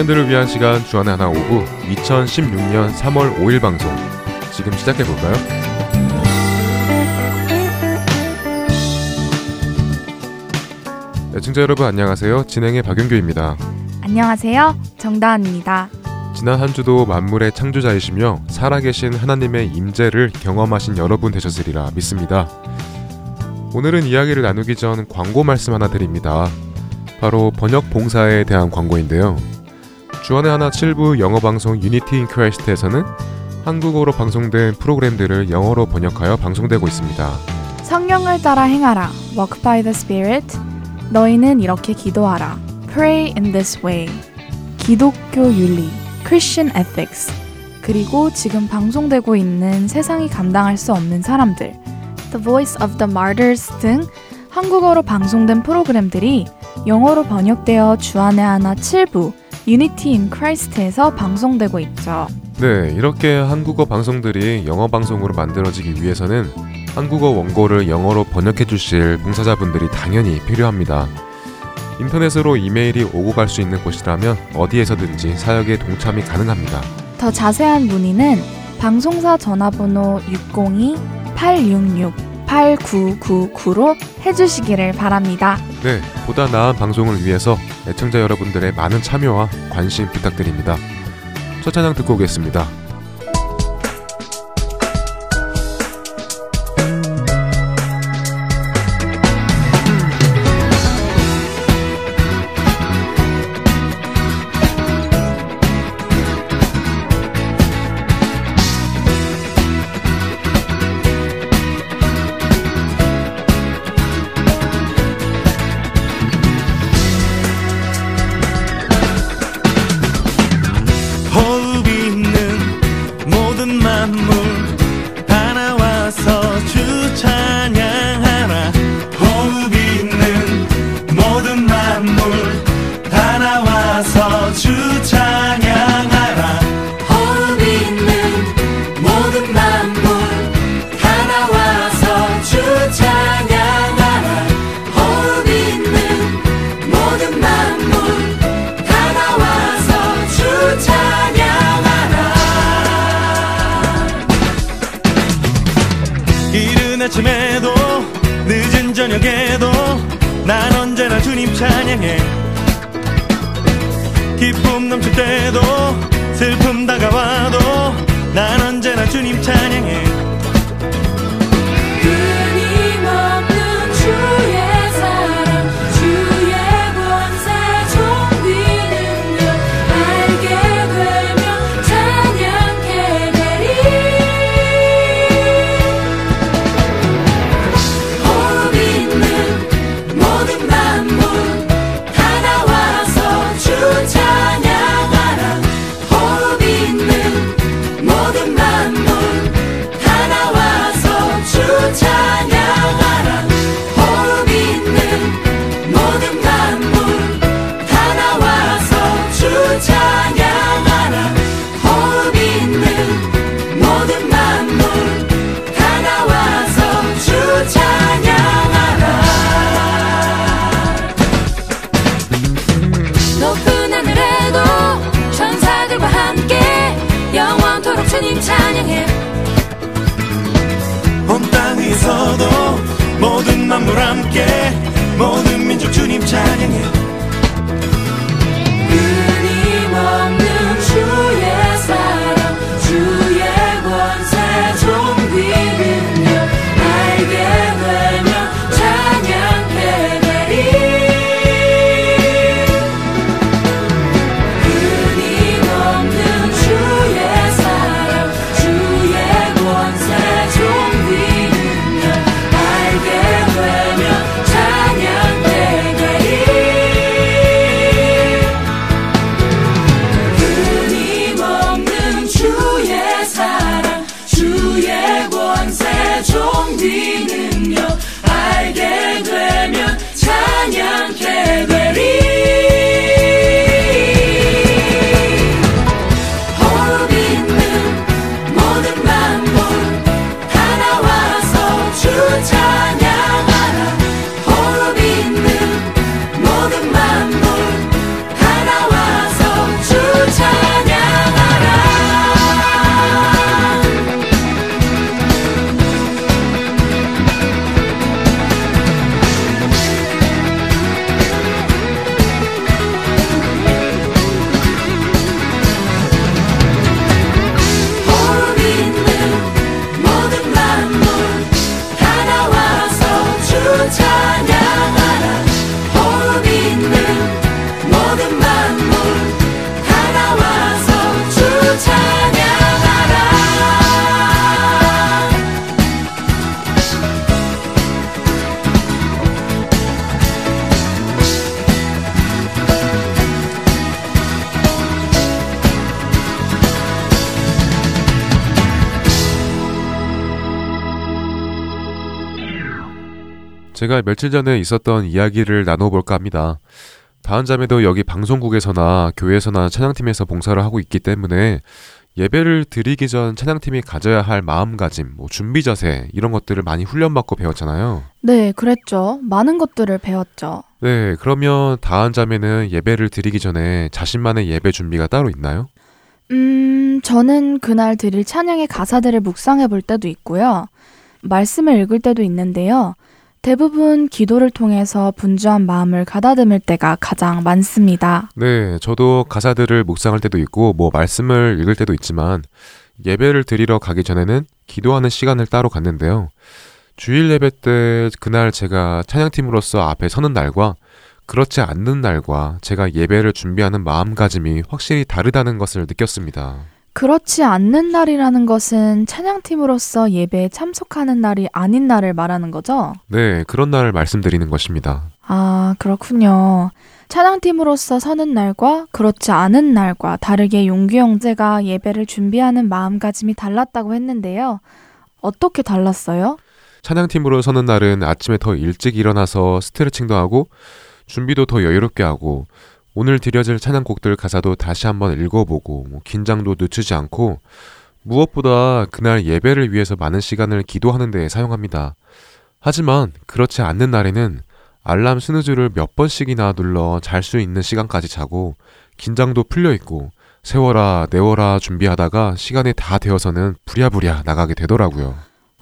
청년들을 위한 시간 주안의 하나 5부 2016년 3월 5일 방송 지금 시작해볼까요? 애청자 여러분 안녕하세요. 진행의 박영규입니다. 안녕하세요. 정다은입니다. 지난 한 주도 만물의 창조자이시며 살아계신 하나님의 임재를 경험하신 여러분 되셨으리라 믿습니다. 오늘은 이야기를 나누기 전 광고 말씀 하나 드립니다. 바로 번역 봉사에 대한 광고인데요. 주안의 하나 7부 영어방송 유니티 인 크라이스트에서는 한국어로 방송된 프로그램들을 영어로 번역하여 방송되고 있습니다. 성령을 따라 행하라, Walk by the Spirit, 너희는 이렇게 기도하라, Pray in this way, 기독교 윤리, Christian Ethics, 그리고 지금 방송되고 있는 세상이 감당할 수 없는 사람들, The Voice of the Martyrs 등 한국어로 방송된 프로그램들이 영어로 번역되어 주안의 하나 7부 유니티 인 크라이스트에서 방송되고 있죠. 네, 이렇게 한국어 방송들이 영어 방송으로 만들어지기 위해서는 한국어 원고를 영어로 번역해 주실 봉사자분들이 당연히 필요합니다. 인터넷으로 이메일이 오고 갈 수 있는 곳이라면 어디에서든지 사역에 동참이 가능합니다. 더 자세한 문의는 방송사 전화번호 602-866-8999로 해주시기를 바랍니다. 네, 보다 나은 방송을 위해서 애청자 여러분들의 많은 참여와 관심 부탁드립니다. 첫 찬양 듣고 오겠습니다. 제가 며칠 전에 있었던 이야기를 나눠볼까 합니다. 다은 자매도 여기 방송국에서나 교회에서나 찬양팀에서 봉사를 하고 있기 때문에 예배를 드리기 전 찬양팀이 가져야 할 마음가짐, 준비 자세 이런 것들을 많이 훈련받고 배웠잖아요. 네, 그랬죠. 많은 것들을 배웠죠. 네, 그러면 다은 자매는 예배를 드리기 전에 자신만의 예배 준비가 따로 있나요? 저는 그날 드릴 찬양의 가사들을 묵상해 볼 때도 있고요. 말씀을 읽을 때도 있는데요. 대부분 기도를 통해서 분주한 마음을 가다듬을 때가 가장 많습니다. 네, 저도 가사들을 묵상할 때도 있고 말씀을 읽을 때도 있지만 예배를 드리러 가기 전에는 기도하는 시간을 따로 갖는데요. 주일 예배 때 그날 제가 찬양팀으로서 앞에 서는 날과 그렇지 않는 날과 제가 예배를 준비하는 마음가짐이 확실히 다르다는 것을 느꼈습니다. 그렇지 않는 날이라는 것은 찬양팀으로서 예배에 참석하는 날이 아닌 날을 말하는 거죠? 네, 그런 날을 말씀드리는 것입니다. 아, 그렇군요. 찬양팀으로서 서는 날과 그렇지 않은 날과 다르게 용규 형제가 예배를 준비하는 마음가짐이 달랐다고 했는데요. 어떻게 달랐어요? 찬양팀으로 서는 날은 아침에 더 일찍 일어나서 스트레칭도 하고 준비도 더 여유롭게 하고 오늘 드려질 찬양곡들 가사도 다시 한번 읽어보고 긴장도 늦추지 않고 무엇보다 그날 예배를 위해서 많은 시간을 기도하는 데에 사용합니다. 하지만 그렇지 않는 날에는 알람 스누즈를 몇 번씩이나 눌러 잘 수 있는 시간까지 자고 긴장도 풀려있고 세워라 내워라 준비하다가 시간이 다 되어서는 부랴부랴 나가게 되더라고요.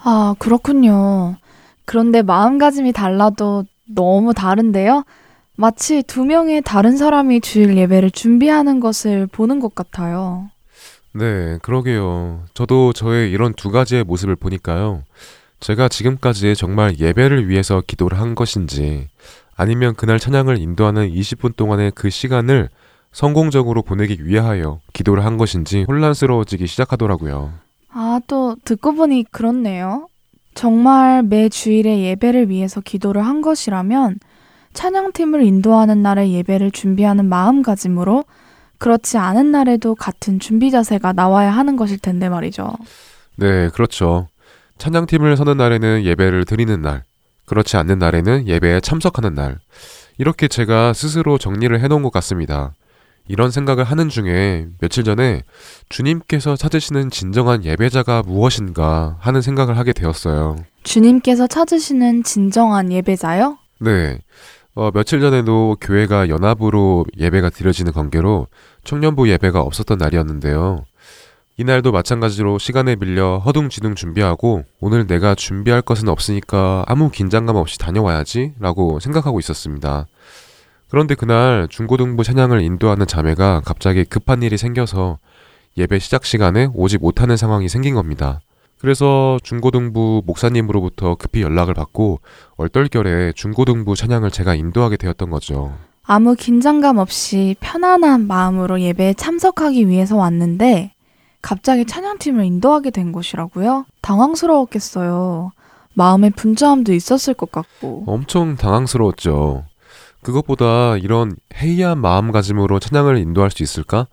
아, 그렇군요. 그런데 마음가짐이 달라도 너무 다른데요? 마치 두 명의 다른 사람이 주일 예배를 준비하는 것을 보는 것 같아요. 네, 그러게요. 저도 저의 이런 두 가지의 모습을 보니까요. 제가 지금까지 정말 예배를 위해서 기도를 한 것인지 아니면 그날 찬양을 인도하는 20분 동안의 그 시간을 성공적으로 보내기 위하여 기도를 한 것인지 혼란스러워지기 시작하더라고요. 아, 또 듣고 보니 그렇네요. 정말 매 주일에 예배를 위해서 기도를 한 것이라면 찬양팀을 인도하는 날에 예배를 준비하는 마음가짐으로 그렇지 않은 날에도 같은 준비 자세가 나와야 하는 것일 텐데 말이죠. 네, 그렇죠. 찬양팀을 서는 날에는 예배를 드리는 날, 그렇지 않는 날에는 예배에 참석하는 날. 이렇게 제가 스스로 정리를 해놓은 것 같습니다. 이런 생각을 하는 중에 며칠 전에 주님께서 찾으시는 진정한 예배자가 무엇인가 하는 생각을 하게 되었어요. 주님께서 찾으시는 진정한 예배자요? 네. 며칠 전에도 교회가 연합으로 예배가 드려지는 관계로 청년부 예배가 없었던 날이었는데요. 이날도 마찬가지로 시간에 밀려 허둥지둥 준비하고 오늘 내가 준비할 것은 없으니까 아무 긴장감 없이 다녀와야지 라고 생각하고 있었습니다. 그런데 그날 중고등부 찬양을 인도하는 자매가 갑자기 급한 일이 생겨서 예배 시작 시간에 오지 못하는 상황이 생긴 겁니다. 그래서 중고등부 목사님으로부터 급히 연락을 받고 얼떨결에 중고등부 찬양을 제가 인도하게 되었던 거죠. 아무 긴장감 없이 편안한 마음으로 예배에 참석하기 위해서 왔는데 갑자기 찬양팀을 인도하게 된 것이라고요? 당황스러웠겠어요. 마음의 분주함도 있었을 것 같고. 엄청 당황스러웠죠. 그것보다 이런 해이한 마음가짐으로 찬양을 인도할 수 있을까?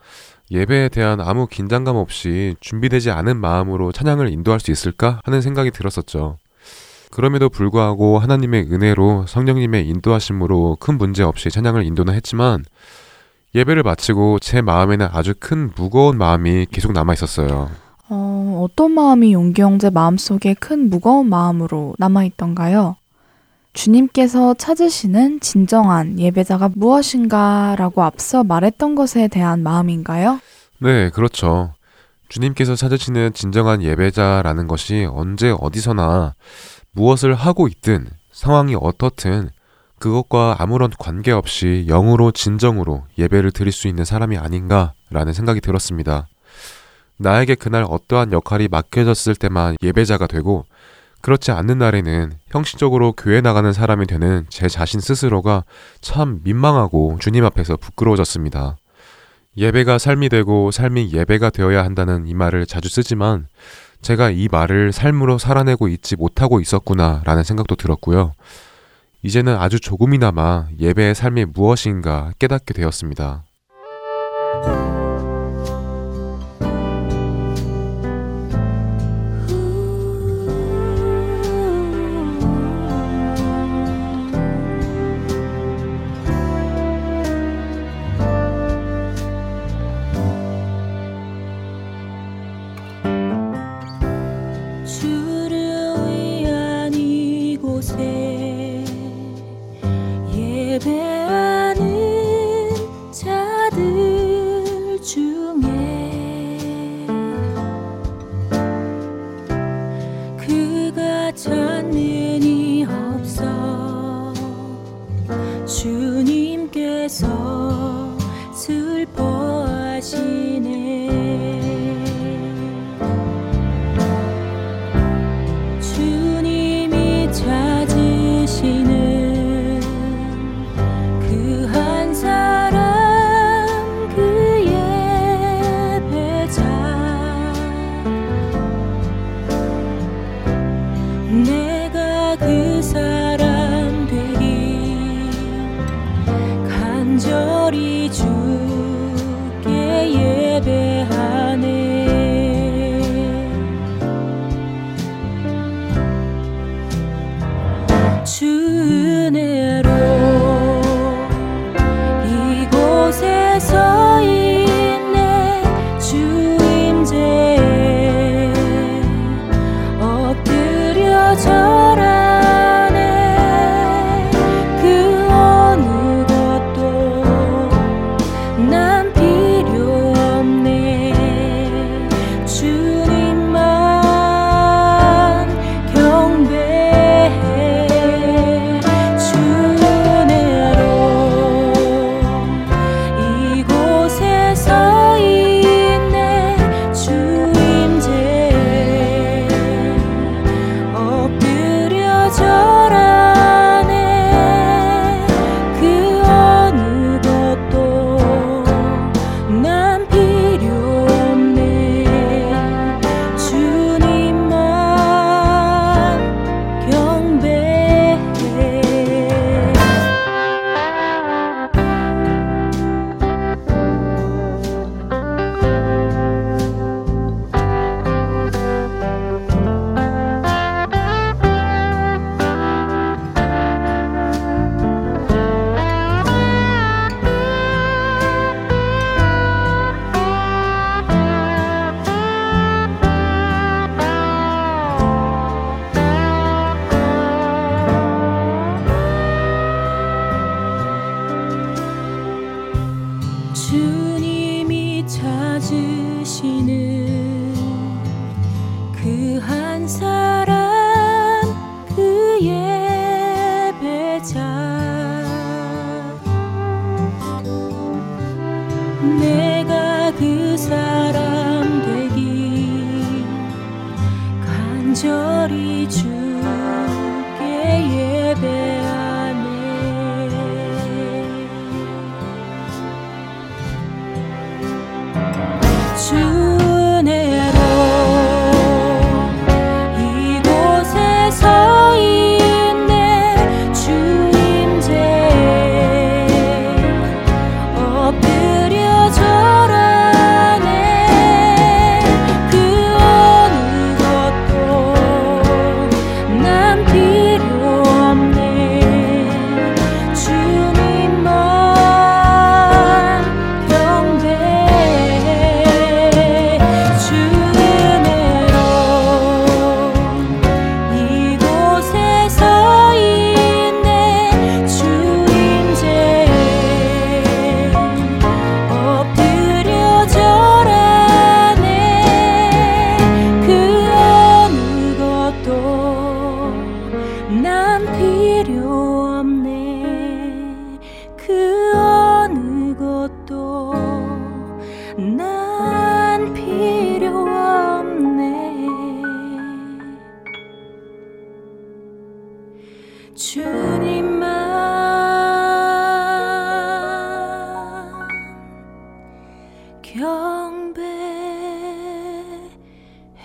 예배에 대한 아무 긴장감 없이 준비되지 않은 마음으로 찬양을 인도할 수 있을까 하는 생각이 들었었죠. 그럼에도 불구하고 하나님의 은혜로 성령님의 인도하심으로 큰 문제 없이 찬양을 인도는 했지만 예배를 마치고 제 마음에는 아주 큰 무거운 마음이 계속 남아 있었어요. 어떤 마음이 용기 형제 마음속에 큰 무거운 마음으로 남아 있던가요? 주님께서 찾으시는 진정한 예배자가 무엇인가 라고 앞서 말했던 것에 대한 마음인가요? 네, 그렇죠. 주님께서 찾으시는 진정한 예배자라는 것이 언제 어디서나 무엇을 하고 있든 상황이 어떻든 그것과 아무런 관계없이 영으로 진정으로 예배를 드릴 수 있는 사람이 아닌가라는 생각이 들었습니다. 나에게 그날 어떠한 역할이 맡겨졌을 때만 예배자가 되고 그렇지 않는 날에는 형식적으로 교회 나가는 사람이 되는 제 자신 스스로가 참 민망하고 주님 앞에서 부끄러워졌습니다. 예배가 삶이 되고 삶이 예배가 되어야 한다는 이 말을 자주 쓰지만 제가 이 말을 삶으로 살아내고 있지 못하고 있었구나라는 생각도 들었고요. 이제는 아주 조금이나마 예배의 삶이 무엇인가 깨닫게 되었습니다. 온전히 주께 예배하네. 주 은혜로 이곳에 서 있네. 주님 제에 엎드려 절하네. 그 어느 것도 난 필요 없네. 주님만 경배해. 주 은혜로 이곳에 서 있네. 주님 제에 엎드려 절하네. 그 어느 것도 난 필요 없네. 그 어느 것도 난 필요 없네. 주님만 경배해.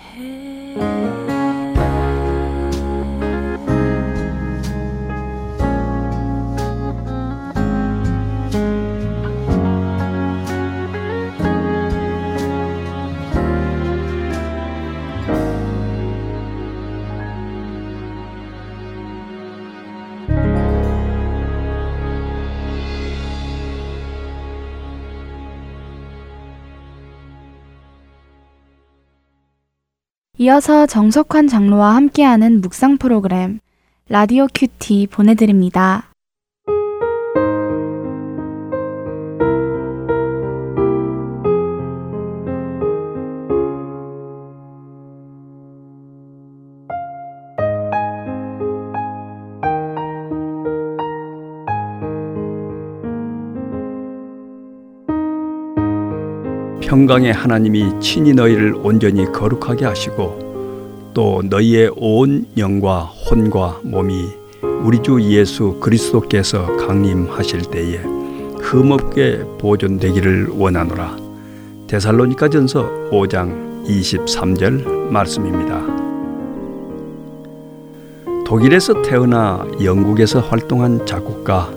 이어서 정석환 장로와 함께하는 묵상 프로그램 라디오 큐티 보내드립니다. 평강의 하나님이 친히 너희를 온전히 거룩하게 하시고 또 너희의 온 영과 혼과 몸이 우리 주 예수 그리스도께서 강림하실 때에 흠없게 보존되기를 원하노라. 데살로니가전서 5장 23절 말씀입니다. 독일에서 태어나 영국에서 활동한 작곡가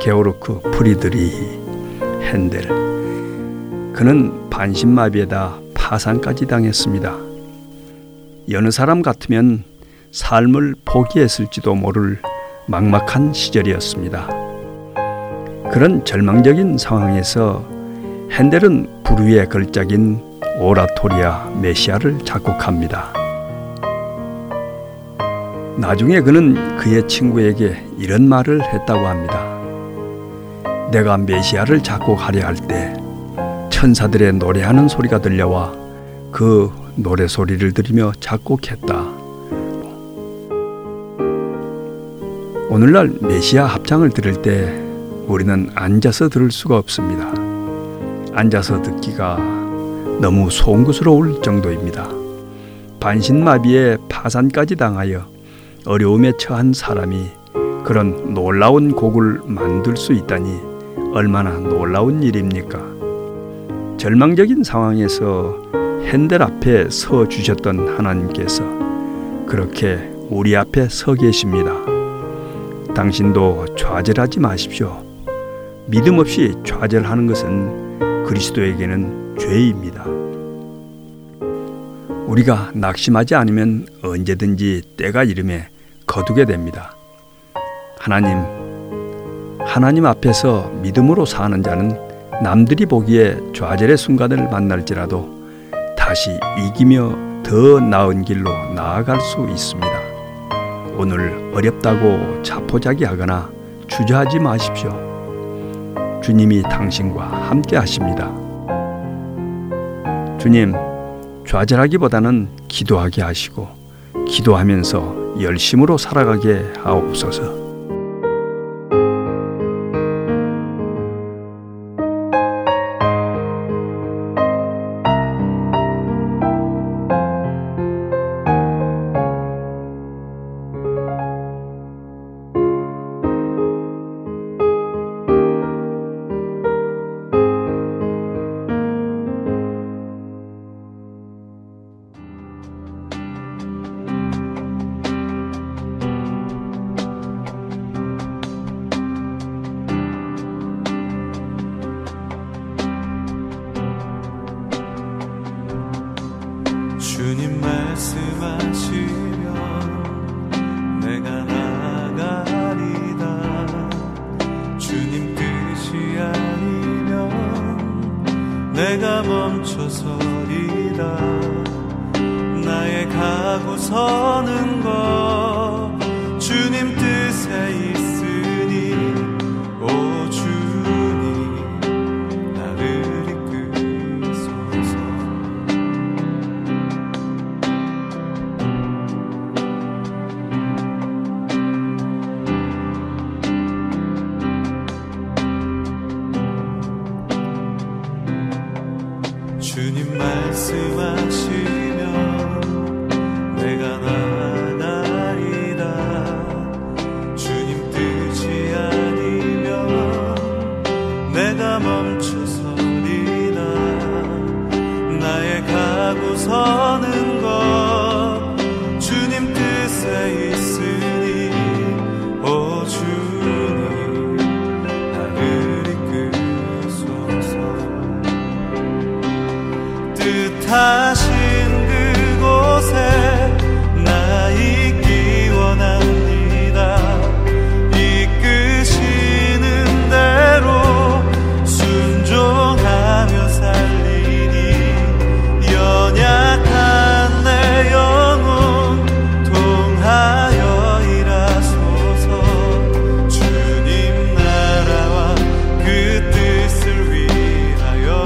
게오르크 프리드리히 핸델. 그는 반신마비에다 파산까지 당했습니다. 여느 사람 같으면 삶을 포기했을지도 모를 막막한 시절이었습니다. 그런 절망적인 상황에서 핸델은 불후의 걸작인 오라토리아 메시아를 작곡합니다. 나중에 그는 그의 친구에게 이런 말을 했다고 합니다. 내가 메시아를 작곡하려 할 때 천사들의 노래하는 소리가 들려와 그 노래 소리를 들으며 작곡했다. 오늘날 메시아 합창을 들을 때 우리는 앉아서 들을 수가 없습니다. 앉아서 듣기가 너무 송구스러울 정도입니다. 반신마비에 파산까지 당하여 어려움에 처한 사람이 그런 놀라운 곡을 만들 수 있다니 얼마나 놀라운 일입니까? 절망적인 상황에서 핸델 앞에 서 주셨던 하나님께서 그렇게 우리 앞에 서 계십니다. 당신도 좌절하지 마십시오. 믿음 없이 좌절하는 것은 그리스도에게는 죄입니다. 우리가 낙심하지 않으면 언제든지 때가 이름에 거두게 됩니다. 하나님 앞에서 믿음으로 사는 자는 남들이 보기에 좌절의 순간을 만날지라도 다시 이기며 더 나은 길로 나아갈 수 있습니다. 오늘 어렵다고 자포자기하거나 주저하지 마십시오. 주님이 당신과 함께 하십니다. 주님, 좌절하기보다는 기도하게 하시고 기도하면서 열심으로 살아가게 하옵소서. 주님 말씀하시면 내가 나아가리다. 주님 뜻이 아니면 내가 멈춰서리다. 나의 가고 서는 것 주님 뜻에 있으니 오 주님 나를 이끄소서. 주님 말씀하시면 내가 서는 것 주님 뜻에 있으니 오 주님 나를 이끄소서. 뜻하신 그곳에 나 있기 원합니다. 이끄시는 대로 순종하며 살 약한 내 영혼 통하여 일하소서. 주님 나라와 그 뜻을 위하여.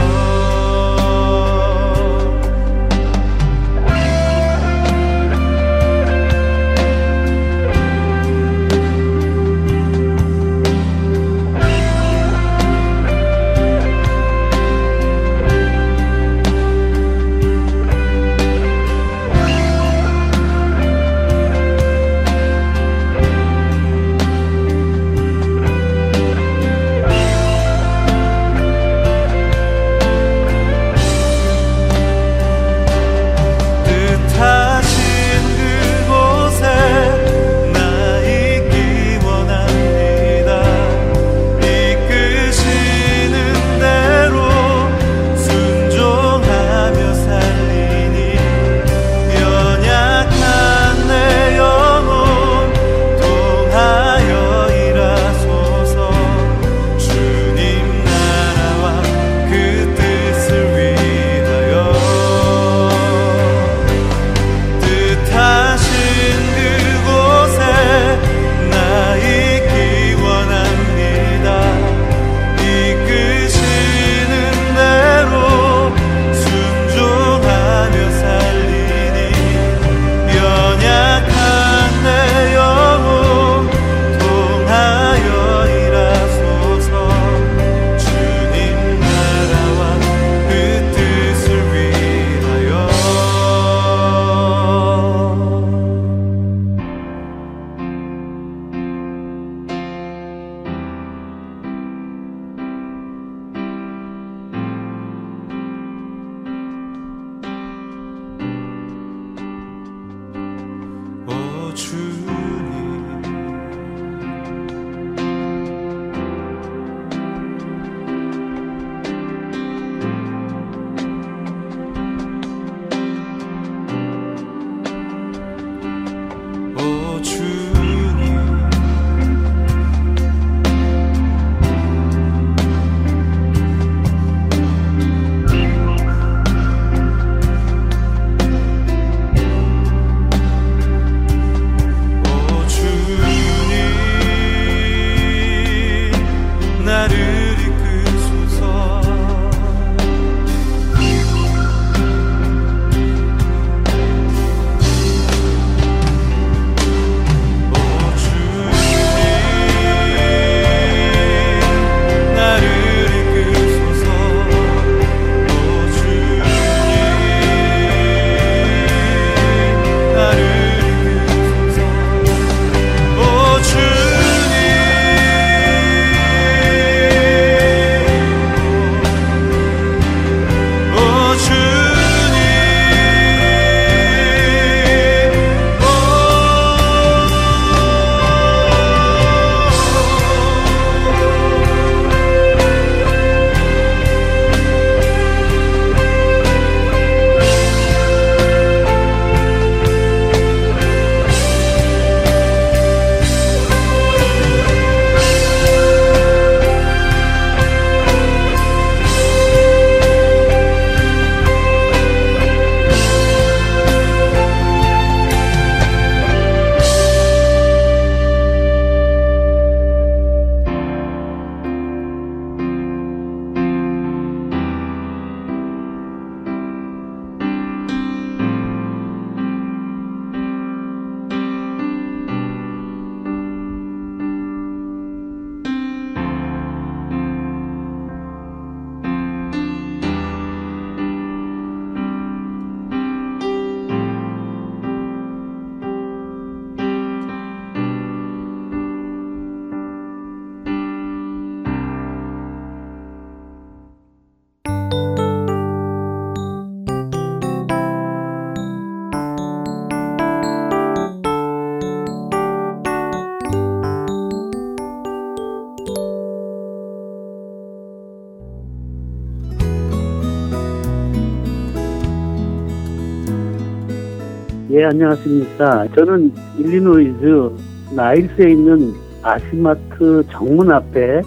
예, 안녕하십니까. 저는 일리노이주 나일스에 있는 아시마트 정문 앞에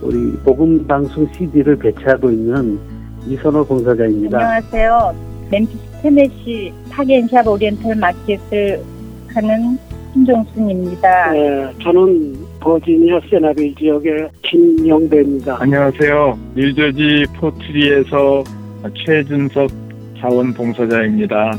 우리 복음 방송 CD를 배치하고 있는 이선호 봉사자입니다. 안녕하세요. 멤피스 테네시 파겐샵 오리엔탈 마켓을 하는 신종순입니다. 네, 저는 버지니아 세나빌 지역의 김영배입니다. 안녕하세요. 뉴저지 포트리에서 최준석 자원봉사자입니다.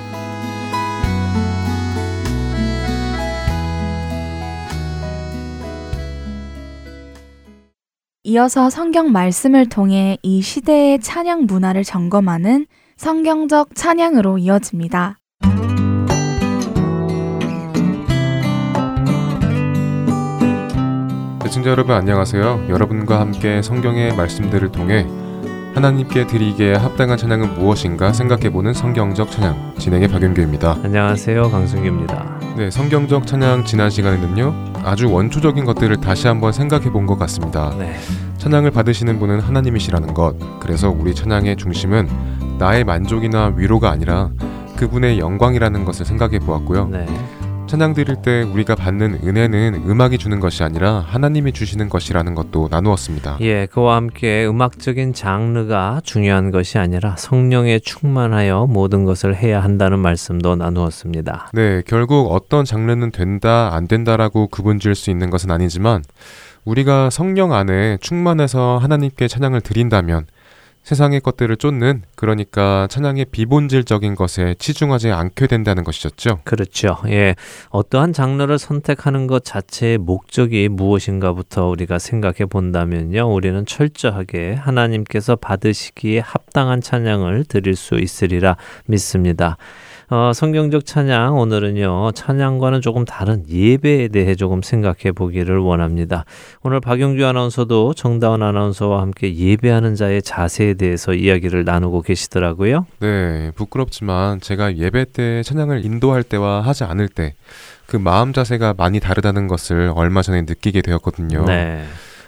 이어서 성경 말씀을 통해 이 시대의 찬양 문화를 점검하는 성경적 찬양으로 이어집니다. 시청자 여러분 안녕하세요. 여러분과 함께 성경의 말씀들을 통해 하나님께 드리기에 합당한 찬양은 무엇인가 생각해보는 성경적 찬양 진행의 박영규입니다. 안녕하세요. 강승규입니다. 네, 성경적 찬양 지난 시간에는요 아주 원초적인 것들을 다시 한번 생각해본 것 같습니다. 네. 찬양을 받으시는 분은 하나님이시라는 것, 그래서 우리 찬양의 중심은 나의 만족이나 위로가 아니라 그분의 영광이라는 것을 생각해보았고요. 네. 찬양 드릴 때 우리가 받는 은혜는 음악이 주는 것이 아니라 하나님이 주시는 것이라는 것도 나누었습니다. 예, 그와 함께 음악적인 장르가 중요한 것이 아니라 성령에 충만하여 모든 것을 해야 한다는 말씀도 나누었습니다. 네, 결국 어떤 장르는 된다, 안 된다라고 구분질 수 있는 것은 아니지만 우리가 성령 안에 충만해서 하나님께 찬양을 드린다면 세상의 것들을 쫓는, 그러니까 찬양의 비본질적인 것에 치중하지 않게 된다는 것이었죠. 그렇죠. 예, 어떠한 장르를 선택하는 것 자체의 목적이 무엇인가부터 우리가 생각해 본다면요, 우리는 철저하게 하나님께서 받으시기에 합당한 찬양을 드릴 수 있으리라 믿습니다. 성경적 찬양, 오늘은요 찬양과는 조금 다른 예배에 대해 조금 생각해 보기를 원합니다. 오늘 박영규 아나운서도 정다은 아나운서와 함께 예배하는 자의 자세에 대해서 이야기를 나누고 계시더라고요. 네, 부끄럽지만 제가 예배 때 찬양을 인도할 때와 하지 않을 때 그 마음 자세가 많이 다르다는 것을 얼마 전에 느끼게 되었거든요. 네.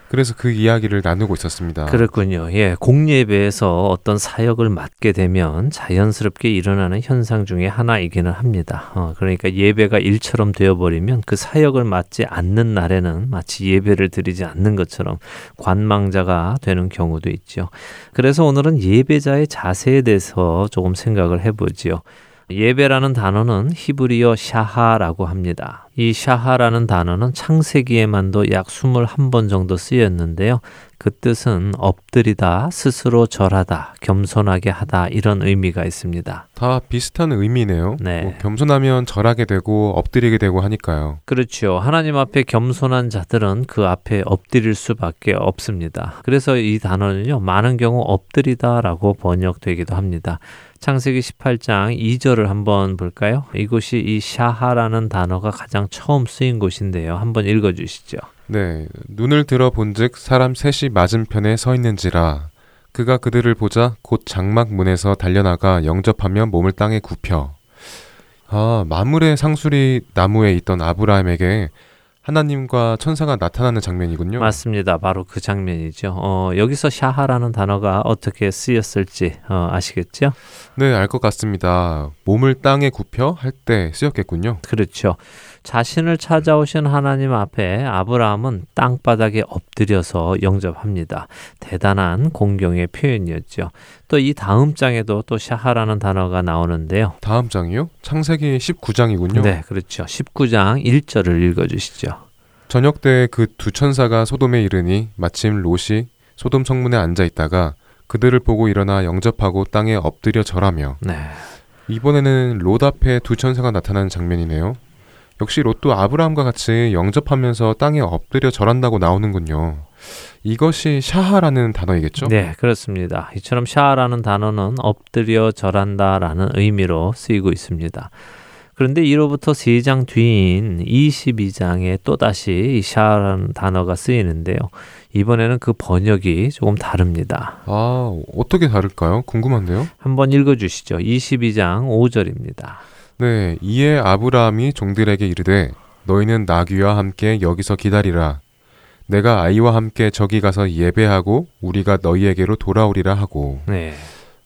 그래서 그 이야기를 나누고 있었습니다. 그렇군요. 예, 공예배에서 어떤 사역을 맡게 되면 자연스럽게 일어나는 현상 중에 하나이기는 합니다. 그러니까 예배가 일처럼 되어버리면 그 사역을 맡지 않는 날에는 마치 예배를 드리지 않는 것처럼 관망자가 되는 경우도 있죠. 그래서 오늘은 예배자의 자세에 대해서 조금 생각을 해보지요. 예배라는 단어는 히브리어 샤하라고 합니다. 이 샤하라는 단어는 창세기에만도 약 21번 정도 쓰였는데요. 그 뜻은 엎드리다, 스스로 절하다, 겸손하게 하다 이런 의미가 있습니다. 다 비슷한 의미네요. 네. 뭐 겸손하면 절하게 되고 엎드리게 되고 하니까요. 그렇죠. 하나님 앞에 겸손한 자들은 그 앞에 엎드릴 수밖에 없습니다. 그래서 이 단어는요, 많은 경우 엎드리다라고 번역되기도 합니다. 창세기 18장 2절을 한번 볼까요? 이곳이 이 샤하라는 단어가 가장 처음 쓰인 곳인데요. 한번 읽어주시죠. 네, 눈을 들어 본즉 사람 셋이 맞은편에 서 있는지라 그가 그들을 보자 곧 장막 문에서 달려나가 영접하며 몸을 땅에 굽혀. 아, 마므레 상수리 나무에 있던 아브라함에게 하나님과 천사가 나타나는 장면이군요. 맞습니다. 바로 그 장면이죠. 여기서 샤하라는 단어가 어떻게 쓰였을지 아시겠죠? 네, 알 것 같습니다. 몸을 땅에 굽혀 할 때 쓰였겠군요. 그렇죠. 자신을 찾아오신 하나님 앞에 아브라함은 땅바닥에 엎드려서 영접합니다. 대단한 공경의 표현이었죠. 또 이 다음 장에도 또 샤하라는 단어가 나오는데요. 다음 장이요? 창세기 19장이군요. 네, 그렇죠. 19장 1절을 읽어주시죠. 저녁 때 그 두 천사가 소돔에 이르니 마침 롯이 소돔 성문에 앉아 있다가 그들을 보고 일어나 영접하고 땅에 엎드려 절하며. 네. 이번에는 롯 앞에 두 천사가 나타나는 장면이네요. 역시 롯도 아브라함과 같이 영접하면서 땅에 엎드려 절한다고 나오는군요. 이것이 샤하라는 단어이겠죠? 네, 그렇습니다. 이처럼 샤하라는 단어는 엎드려 절한다라는 의미로 쓰이고 있습니다. 그런데 이로부터 3장 뒤인 22장에 또다시 샤라는 단어가 쓰이는데요. 이번에는 그 번역이 조금 다릅니다. 아, 어떻게 다를까요? 궁금한데요. 한번 읽어주시죠. 22장 5절입니다. 네, 이에 아브라함이 종들에게 이르되 너희는 나귀와 함께 여기서 기다리라. 내가 아이와 함께 저기 가서 예배하고 우리가 너희에게로 돌아오리라 하고. 네.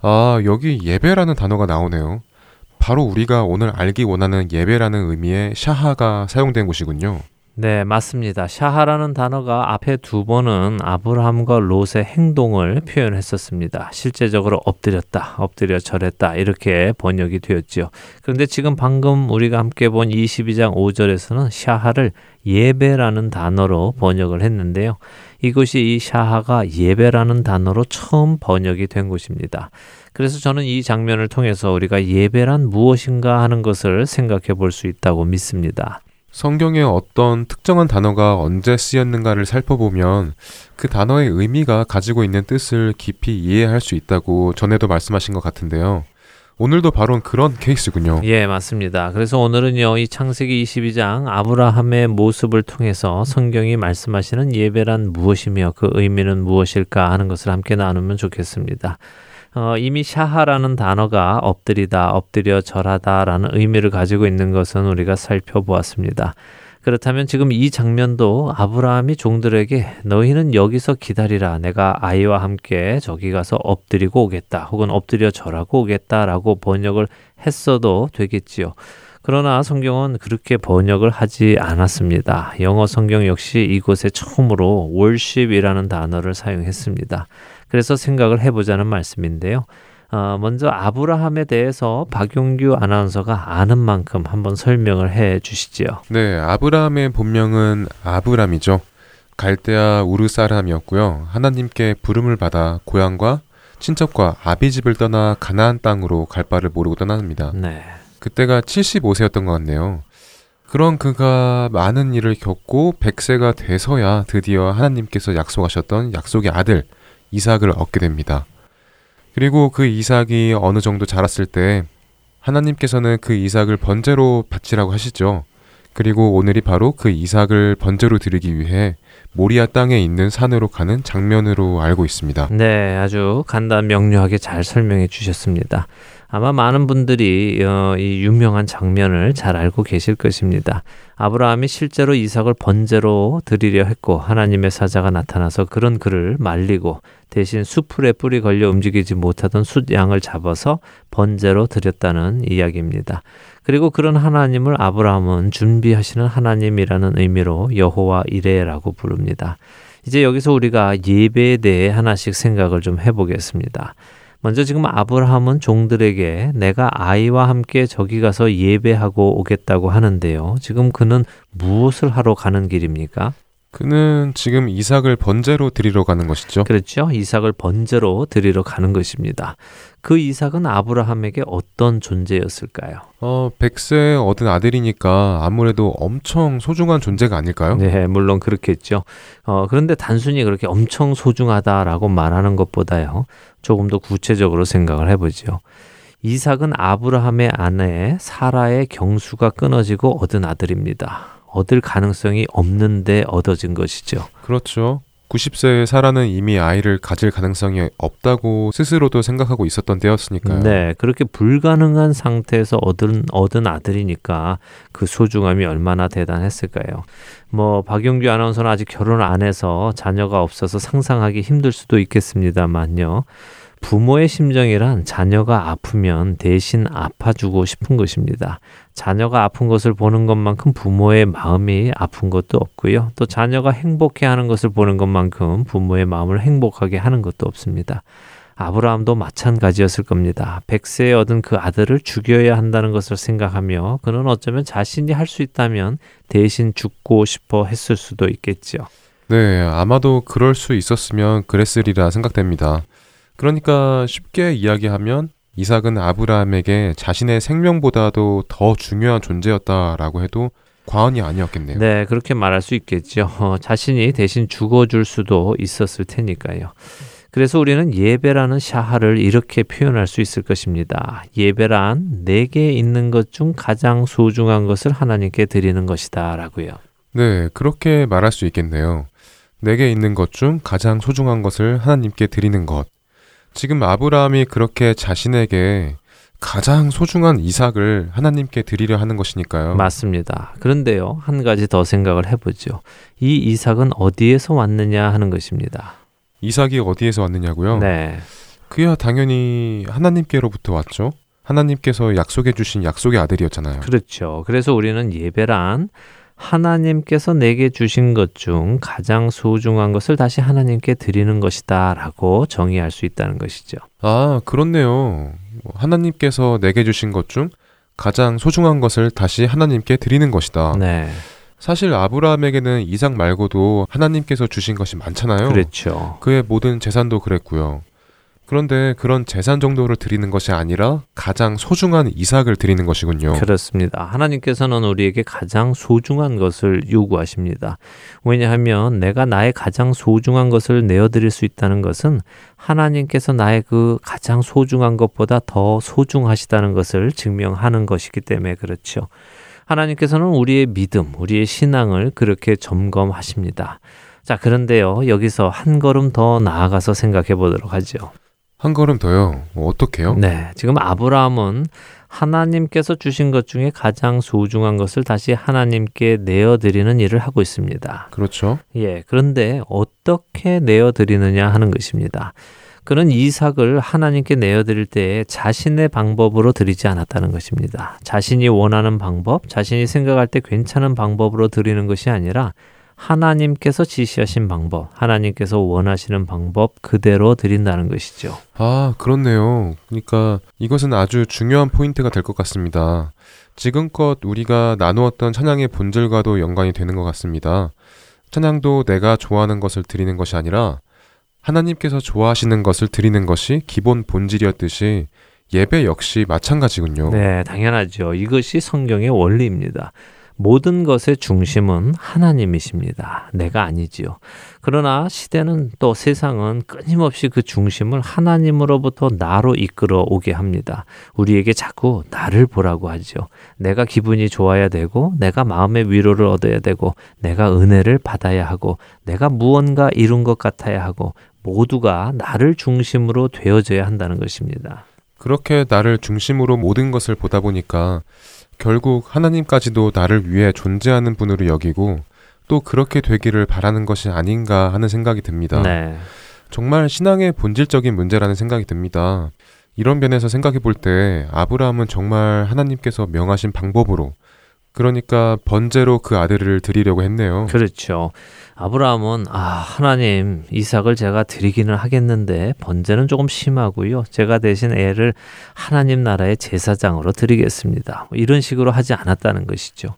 아, 여기 예배라는 단어가 나오네요. 바로 우리가 오늘 알기 원하는 예배라는 의미의 샤하가 사용된 곳이군요. 네, 맞습니다. 샤하라는 단어가 앞에 두 번은 아브라함과 롯의 행동을 표현했었습니다. 실제적으로 엎드렸다, 엎드려 절했다 이렇게 번역이 되었지요. 그런데 지금 방금 우리가 함께 본 22장 5절에서는 샤하를 예배라는 단어로 번역을 했는데요. 이곳이 이 샤하가 예배라는 단어로 처음 번역이 된 곳입니다. 그래서 저는 이 장면을 통해서 우리가 예배란 무엇인가 하는 것을 생각해 볼 수 있다고 믿습니다. 성경의 어떤 특정한 단어가 언제 쓰였는가를 살펴보면 그 단어의 의미가 가지고 있는 뜻을 깊이 이해할 수 있다고 전에도 말씀하신 것 같은데요. 오늘도 바로 그런 케이스군요. 예, 맞습니다. 그래서 오늘은요, 이 창세기 22장 아브라함의 모습을 통해서 성경이 말씀하시는 예배란 무엇이며 그 의미는 무엇일까 하는 것을 함께 나누면 좋겠습니다. 이미 샤하라는 단어가 엎드리다, 엎드려 절하다라는 의미를 가지고 있는 것은 우리가 살펴보았습니다. 그렇다면 지금 이 장면도 아브라함이 종들에게 너희는 여기서 기다리라, 내가 아이와 함께 저기 가서 엎드리고 오겠다 혹은 엎드려 절하고 오겠다라고 번역을 했어도 되겠지요. 그러나 성경은 그렇게 번역을 하지 않았습니다. 영어 성경 역시 이곳에 처음으로 worship이라는 단어를 사용했습니다. 그래서 생각을 해보자는 말씀인데요. 먼저 아브라함에 대해서 박용규 아나운서가 아는 만큼 한번 설명을 해 주시지요. 네, 아브라함의 본명은 아브람이죠. 갈대아 우르 사람이었고요. 하나님께 부름을 받아 고향과 친척과 아비집을 떠나 가나안 땅으로 갈 바를 모르고 떠납니다. 네. 그때가 75세였던 것 같네요. 그런 그가 많은 일을 겪고 100세가 돼서야 드디어 하나님께서 약속하셨던 약속의 아들 이삭을 얻게 됩니다. 그리고 그 이삭이 어느 정도 자랐을 때 하나님께서는 그 이삭을 번제로 바치라고 하시죠. 그리고 오늘이 바로 그 이삭을 번제로 드리기 위해 모리아 땅에 있는 산으로 가는 장면으로 알고 있습니다. 네, 아주 간단 명료하게 잘 설명해 주셨습니다. 아마 많은 분들이 이 유명한 장면을 잘 알고 계실 것입니다. 아브라함이 실제로 이삭을 번제로 드리려 했고 하나님의 사자가 나타나서 그런 그를 말리고 대신 수풀에 뿔이 걸려 움직이지 못하던 숫양을 잡아서 번제로 드렸다는 이야기입니다. 그리고 그런 하나님을 아브라함은 준비하시는 하나님이라는 의미로 여호와 이레라고 부릅니다. 이제 여기서 우리가 예배에 대해 하나씩 생각을 좀 해보겠습니다. 먼저 지금 아브라함은 종들에게 내가 아이와 함께 저기 가서 예배하고 오겠다고 하는데요. 지금 그는 무엇을 하러 가는 길입니까? 그는 지금 이삭을 번제로 드리러 가는 것이죠. 그렇죠. 이삭을 번제로 드리러 가는 것입니다. 그 이삭은 아브라함에게 어떤 존재였을까요? 100세에 얻은 아들이니까 아무래도 엄청 소중한 존재가 아닐까요? 네, 물론 그렇겠죠. 그런데 단순히 그렇게 엄청 소중하다라고 말하는 것보다요. 조금 더 구체적으로 생각을 해보죠. 이삭은 아브라함의 아내 사라의 경수가 끊어지고 얻은 아들입니다. 얻을 가능성이 없는데 얻어진 것이죠. 그렇죠. 90세의 사라는 이미 아이를 가질 가능성이 없다고 스스로도 생각하고 있었던 때였으니까요. 네, 그렇게 불가능한 상태에서 얻은 아들이니까 그 소중함이 얼마나 대단했을까요? 박영규 아나운서는 아직 결혼 안 해서 자녀가 없어서 상상하기 힘들 수도 있겠습니다만요. 부모의 심정이란 자녀가 아프면 대신 아파주고 싶은 것입니다. 자녀가 아픈 것을 보는 것만큼 부모의 마음이 아픈 것도 없고요. 또 자녀가 행복해하는 것을 보는 것만큼 부모의 마음을 행복하게 하는 것도 없습니다. 아브라함도 마찬가지였을 겁니다. 100세에 얻은 그 아들을 죽여야 한다는 것을 생각하며 그는 어쩌면 자신이 할 수 있다면 대신 죽고 싶어 했을 수도 있겠죠. 네, 아마도 그럴 수 있었으면 그랬으리라 생각됩니다. 그러니까 쉽게 이야기하면 이삭은 아브라함에게 자신의 생명보다도 더 중요한 존재였다라고 해도 과언이 아니었겠네요. 네, 그렇게 말할 수 있겠죠. 자신이 대신 죽어줄 수도 있었을 테니까요. 그래서 우리는 예배라는 샤하를 이렇게 표현할 수 있을 것입니다. 예배란 내게 있는 것 중 가장 소중한 것을 하나님께 드리는 것이다 라고요. 네, 그렇게 말할 수 있겠네요. 내게 있는 것 중 가장 소중한 것을 하나님께 드리는 것. 지금 아브라함이 그렇게 자신에게 가장 소중한 이삭을 하나님께 드리려 하는 것이니까요. 맞습니다. 그런데요, 한 가지 더 생각을 해보죠. 이 이삭은 어디에서 왔느냐 하는 것입니다. 이삭이 어디에서 왔느냐고요? 네. 그야 당연히 하나님께로부터 왔죠. 하나님께서 약속해 주신 약속의 아들이었잖아요. 그렇죠. 그래서 우리는 예배란 하나님께서 내게 주신 것 중 가장 소중한 것을 다시 하나님께 드리는 것이다 라고 정의할 수 있다는 것이죠. 아, 그렇네요. 하나님께서 내게 주신 것 중 가장 소중한 것을 다시 하나님께 드리는 것이다. 네. 사실 아브라함에게는 이삭 말고도 하나님께서 주신 것이 많잖아요. 그렇죠. 그의 모든 재산도 그랬고요. 그런데 그런 재산 정도를 드리는 것이 아니라 가장 소중한 이삭을 드리는 것이군요. 그렇습니다. 하나님께서는 우리에게 가장 소중한 것을 요구하십니다. 왜냐하면 내가 나의 가장 소중한 것을 내어드릴 수 있다는 것은 하나님께서 나의 그 가장 소중한 것보다 더 소중하시다는 것을 증명하는 것이기 때문에 그렇죠. 하나님께서는 우리의 믿음, 우리의 신앙을 그렇게 점검하십니다. 자, 그런데요, 여기서 한 걸음 더 나아가서 생각해 보도록 하죠. 한 걸음 더요? 어떻게요? 네, 지금 아브라함은 하나님께서 주신 것 중에 가장 소중한 것을 다시 하나님께 내어드리는 일을 하고 있습니다. 그렇죠. 예, 그런데 어떻게 내어드리느냐 하는 것입니다. 그는 이삭을 하나님께 내어드릴 때에 자신의 방법으로 드리지 않았다는 것입니다. 자신이 원하는 방법, 자신이 생각할 때 괜찮은 방법으로 드리는 것이 아니라 하나님께서 지시하신 방법, 하나님께서 원하시는 방법 그대로 드린다는 것이죠. 아, 그렇네요. 그러니까 이것은 아주 중요한 포인트가 될 것 같습니다. 지금껏 우리가 나누었던 찬양의 본질과도 연관이 되는 것 같습니다. 찬양도 내가 좋아하는 것을 드리는 것이 아니라 하나님께서 좋아하시는 것을 드리는 것이 기본 본질이었듯이 예배 역시 마찬가지군요. 네, 당연하죠. 이것이 성경의 원리입니다. 모든 것의 중심은 하나님이십니다. 내가 아니지요. 그러나 시대는 또 세상은 끊임없이 그 중심을 하나님으로부터 나로 이끌어 오게 합니다. 우리에게 자꾸 나를 보라고 하죠. 내가 기분이 좋아야 되고, 내가 마음의 위로를 얻어야 되고, 내가 은혜를 받아야 하고, 내가 무언가 이룬 것 같아야 하고, 모두가 나를 중심으로 되어져야 한다는 것입니다. 그렇게 나를 중심으로 모든 것을 보다 보니까 결국 하나님까지도 나를 위해 존재하는 분으로 여기고 또 그렇게 되기를 바라는 것이 아닌가 하는 생각이 듭니다. 네. 정말 신앙의 본질적인 문제라는 생각이 듭니다. 이런 면에서 생각해 볼 때 아브라함은 정말 하나님께서 명하신 방법으로, 그러니까 번제로 그 아들을 드리려고 했네요. 그렇죠. 아브라함은 하나님, 이삭을 제가 드리기는 하겠는데 번제는 조금 심하고요. 제가 대신 애를 하나님 나라의 제사장으로 드리겠습니다. 이런 식으로 하지 않았다는 것이죠.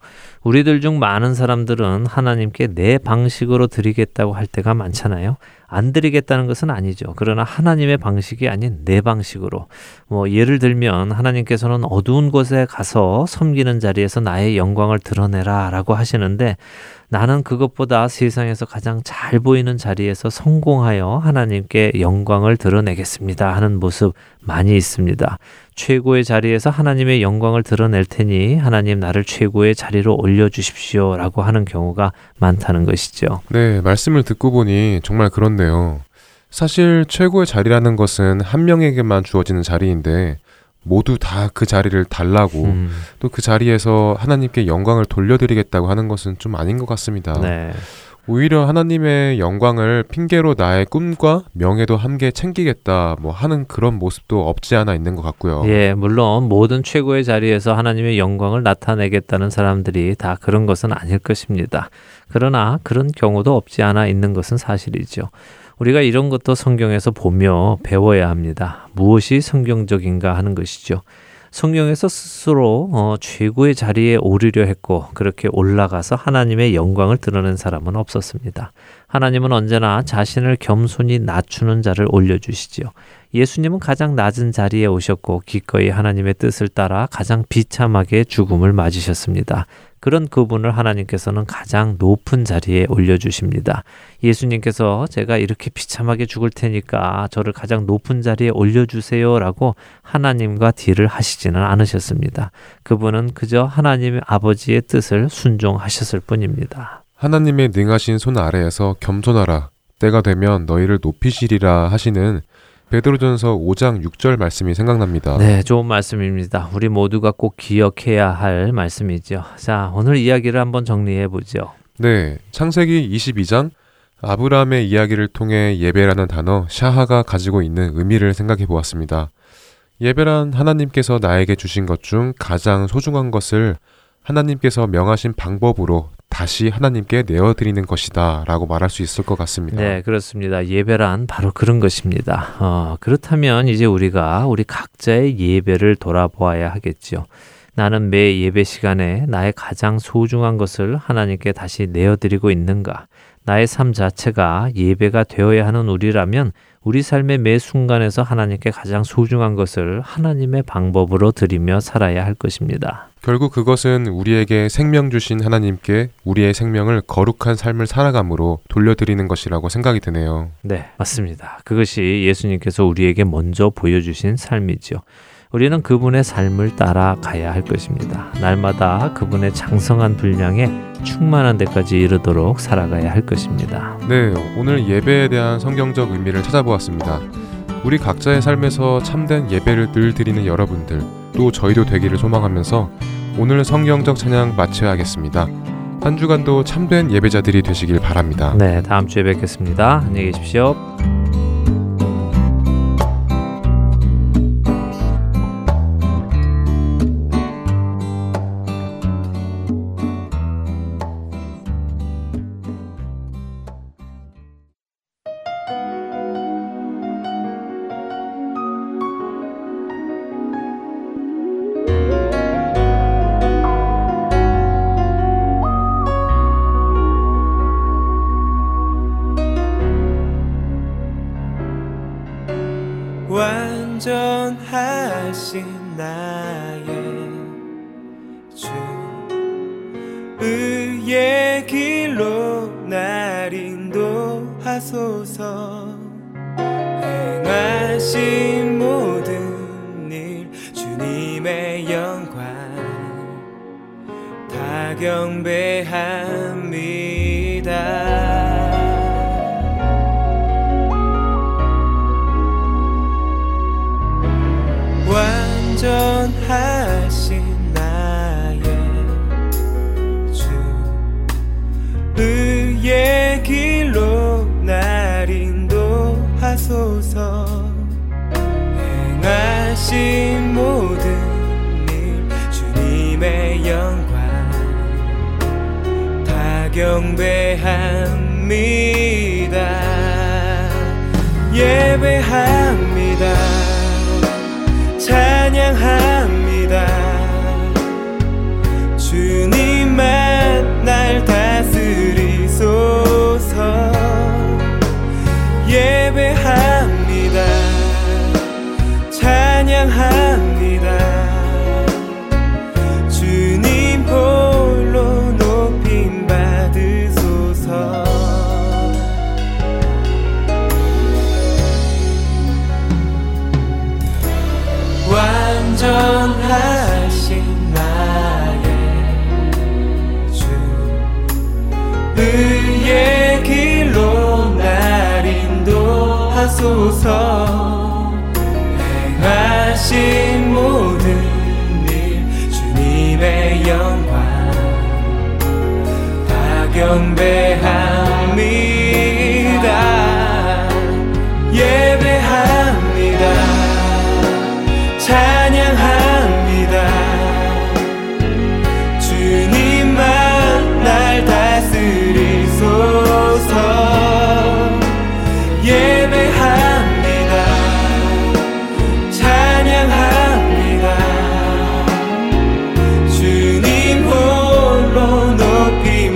우리들 중 많은 사람들은 하나님께 내 방식으로 드리겠다고 할 때가 많잖아요. 안 드리겠다는 것은 아니죠. 그러나 하나님의 방식이 아닌 내 방식으로. 예를 들면 하나님께서는 어두운 곳에 가서 섬기는 자리에서 나의 영광을 드러내라 라고 하시는데 나는 그것보다 세상에서 가장 잘 보이는 자리에서 성공하여 하나님께 영광을 드러내겠습니다 하는 모습 많이 있습니다. 최고의 자리에서 하나님의 영광을 드러낼 테니 하나님 나를 최고의 자리로 올려주십시오 라고 하는 경우가 많다는 것이죠. 네, 말씀을 듣고 보니 정말 그렇네요. 사실 최고의 자리라는 것은 한 명에게만 주어지는 자리인데 모두 다 그 자리를 달라고 또 그 자리에서 하나님께 영광을 돌려드리겠다고 하는 것은 좀 아닌 것 같습니다. 네. 오히려 하나님의 영광을 핑계로 나의 꿈과 명예도 함께 챙기겠다 하는 그런 모습도 없지 않아 있는 것 같고요. 예, 물론 모든 최고의 자리에서 하나님의 영광을 나타내겠다는 사람들이 다 그런 것은 아닐 것입니다. 그러나 그런 경우도 없지 않아 있는 것은 사실이죠. 우리가 이런 것도 성경에서 보며 배워야 합니다. 무엇이 성경적인가 하는 것이죠. 성경에서 스스로 최고의 자리에 오르려 했고 그렇게 올라가서 하나님의 영광을 드러낸 사람은 없었습니다. 하나님은 언제나 자신을 겸손히 낮추는 자를 올려주시지요. 예수님은 가장 낮은 자리에 오셨고 기꺼이 하나님의 뜻을 따라 가장 비참하게 죽음을 맞으셨습니다. 그런 그분을 하나님께서는 가장 높은 자리에 올려주십니다. 예수님께서 제가 이렇게 비참하게 죽을 테니까 저를 가장 높은 자리에 올려주세요 라고 하나님과 딜을 하시지는 않으셨습니다. 그분은 그저 하나님 아버지의 뜻을 순종하셨을 뿐입니다. 하나님의 능하신 손 아래에서 겸손하라. 때가 되면 너희를 높이시리라 하시는 베드로전서 5장 6절 말씀이 생각납니다. 네, 좋은 말씀입니다. 우리 모두가 꼭 기억해야 할 말씀이죠. 자, 오늘 이야기를 한번 정리해보죠. 네, 창세기 22장 아브라함의 이야기를 통해 예배라는 단어 샤하가 가지고 있는 의미를 생각해보았습니다. 예배란 하나님께서 나에게 주신 것 중 가장 소중한 것을 하나님께서 명하신 방법으로 다시 하나님께 내어드리는 것이다 라고 말할 수 있을 것 같습니다. 네, 그렇습니다. 예배란 바로 그런 것입니다. 그렇다면 이제 우리가 우리 각자의 예배를 돌아보아야 하겠죠. 나는 매 예배 시간에 나의 가장 소중한 것을 하나님께 다시 내어드리고 있는가? 나의 삶 자체가 예배가 되어야 하는 우리라면 우리 삶의 매 순간에서 하나님께 가장 소중한 것을 하나님의 방법으로 드리며 살아야 할 것입니다. 결국 그것은 우리에게 생명 주신 하나님께 우리의 생명을 거룩한 삶을 살아감으로 돌려드리는 것이라고 생각이 드네요. 네, 맞습니다. 그것이 예수님께서 우리에게 먼저 보여주신 삶이죠. 우리는 그분의 삶을 따라가야 할 것입니다. 날마다 그분의 장성한 분량에 충만한 데까지 이르도록 살아가야 할 것입니다. 네, 오늘 예배에 대한 성경적 의미를 찾아보았습니다. 우리 각자의 삶에서 참된 예배를 늘 드리는 여러분들, 또 저희도 되기를 소망하면서 오늘 성경적 찬양 마쳐야 하겠습니다. 한 주간도 참된 예배자들이 되시길 바랍니다. 네, 다음 주에 뵙겠습니다. 안녕히 계십시오. 행하신 모든 일 주님의 영광 다 경배합니다. 예배합니다. 찬양합니다. 주님만 날 다스리소서. 예배합니다. 찬양합니다. 주님 홀로 높임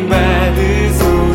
받으소서.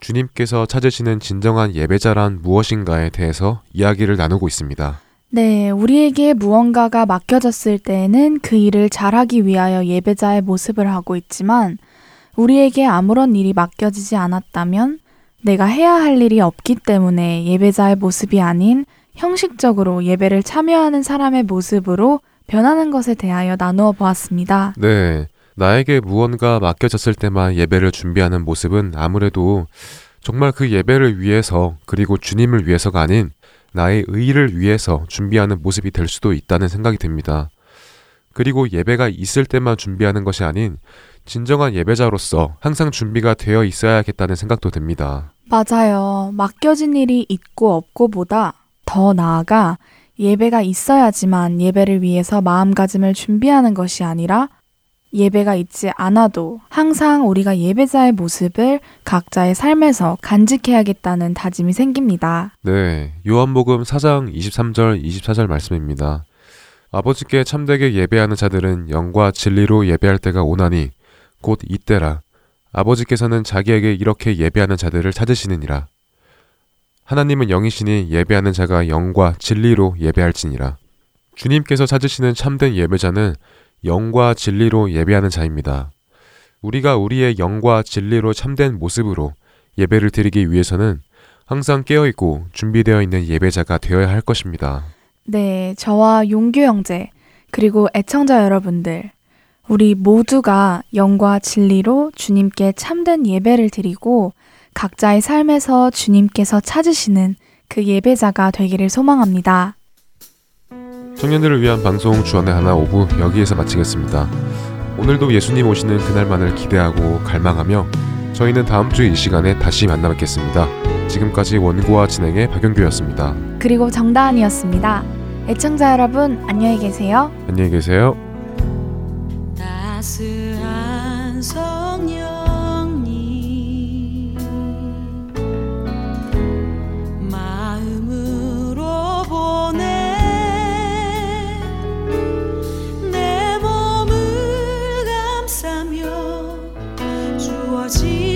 주님께서 찾으시는 진정한 예배자란 무엇인가에 대해서 이야기를 나누고 있습니다. 네, 우리에게 무언가가 맡겨졌을 때에는 그 일을 잘하기 위하여 예배자의 모습을 하고 있지만 우리에게 아무런 일이 맡겨지지 않았다면 내가 해야 할 일이 없기 때문에 예배자의 모습이 아닌 형식적으로 예배를 참여하는 사람의 모습으로 변하는 것에 대하여 나누어 보았습니다. 네, 나에게 무언가 맡겨졌을 때만 예배를 준비하는 모습은 아무래도 정말 그 예배를 위해서 그리고 주님을 위해서가 아닌 나의 의의를 위해서 준비하는 모습이 될 수도 있다는 생각이 듭니다. 그리고 예배가 있을 때만 준비하는 것이 아닌 진정한 예배자로서 항상 준비가 되어 있어야겠다는 생각도 듭니다. 맞아요. 맡겨진 일이 있고 없고보다 더 나아가 예배가 있어야지만 예배를 위해서 마음가짐을 준비하는 것이 아니라 예배가 있지 않아도 항상 우리가 예배자의 모습을 각자의 삶에서 간직해야겠다는 다짐이 생깁니다. 네, 요한복음 4장 23절 24절 말씀입니다. 아버지께 참되게 예배하는 자들은 영과 진리로 예배할 때가 오나니 곧 이때라. 아버지께서는 자기에게 이렇게 예배하는 자들을 찾으시느니라. 하나님은 영이시니 예배하는 자가 영과 진리로 예배할지니라. 주님께서 찾으시는 참된 예배자는 영과 진리로 예배하는 자입니다. 우리가 우리의 영과 진리로 참된 모습으로 예배를 드리기 위해서는 항상 깨어있고 준비되어 있는 예배자가 되어야 할 것입니다. 네, 저와 용규 형제 그리고 애청자 여러분들, 우리 모두가 영과 진리로 주님께 참된 예배를 드리고 각자의 삶에서 주님께서 찾으시는 그 예배자가 되기를 소망합니다. 청년들을 위한 방송 주안의 하나 5부 여기에서 마치겠습니다. 오늘도 예수님 오시는 그날만을 기대하고 갈망하며 저희는 다음 주 이 시간에 다시 만나 뵙겠습니다. 지금까지 원고와 진행의 박영규였습니다. 그리고 정다은이었습니다. 애청자 여러분, 안녕히 계세요. 안녕히 계세요. 따스한 성령님 마음으로 보내 내 몸을 감싸며 주어진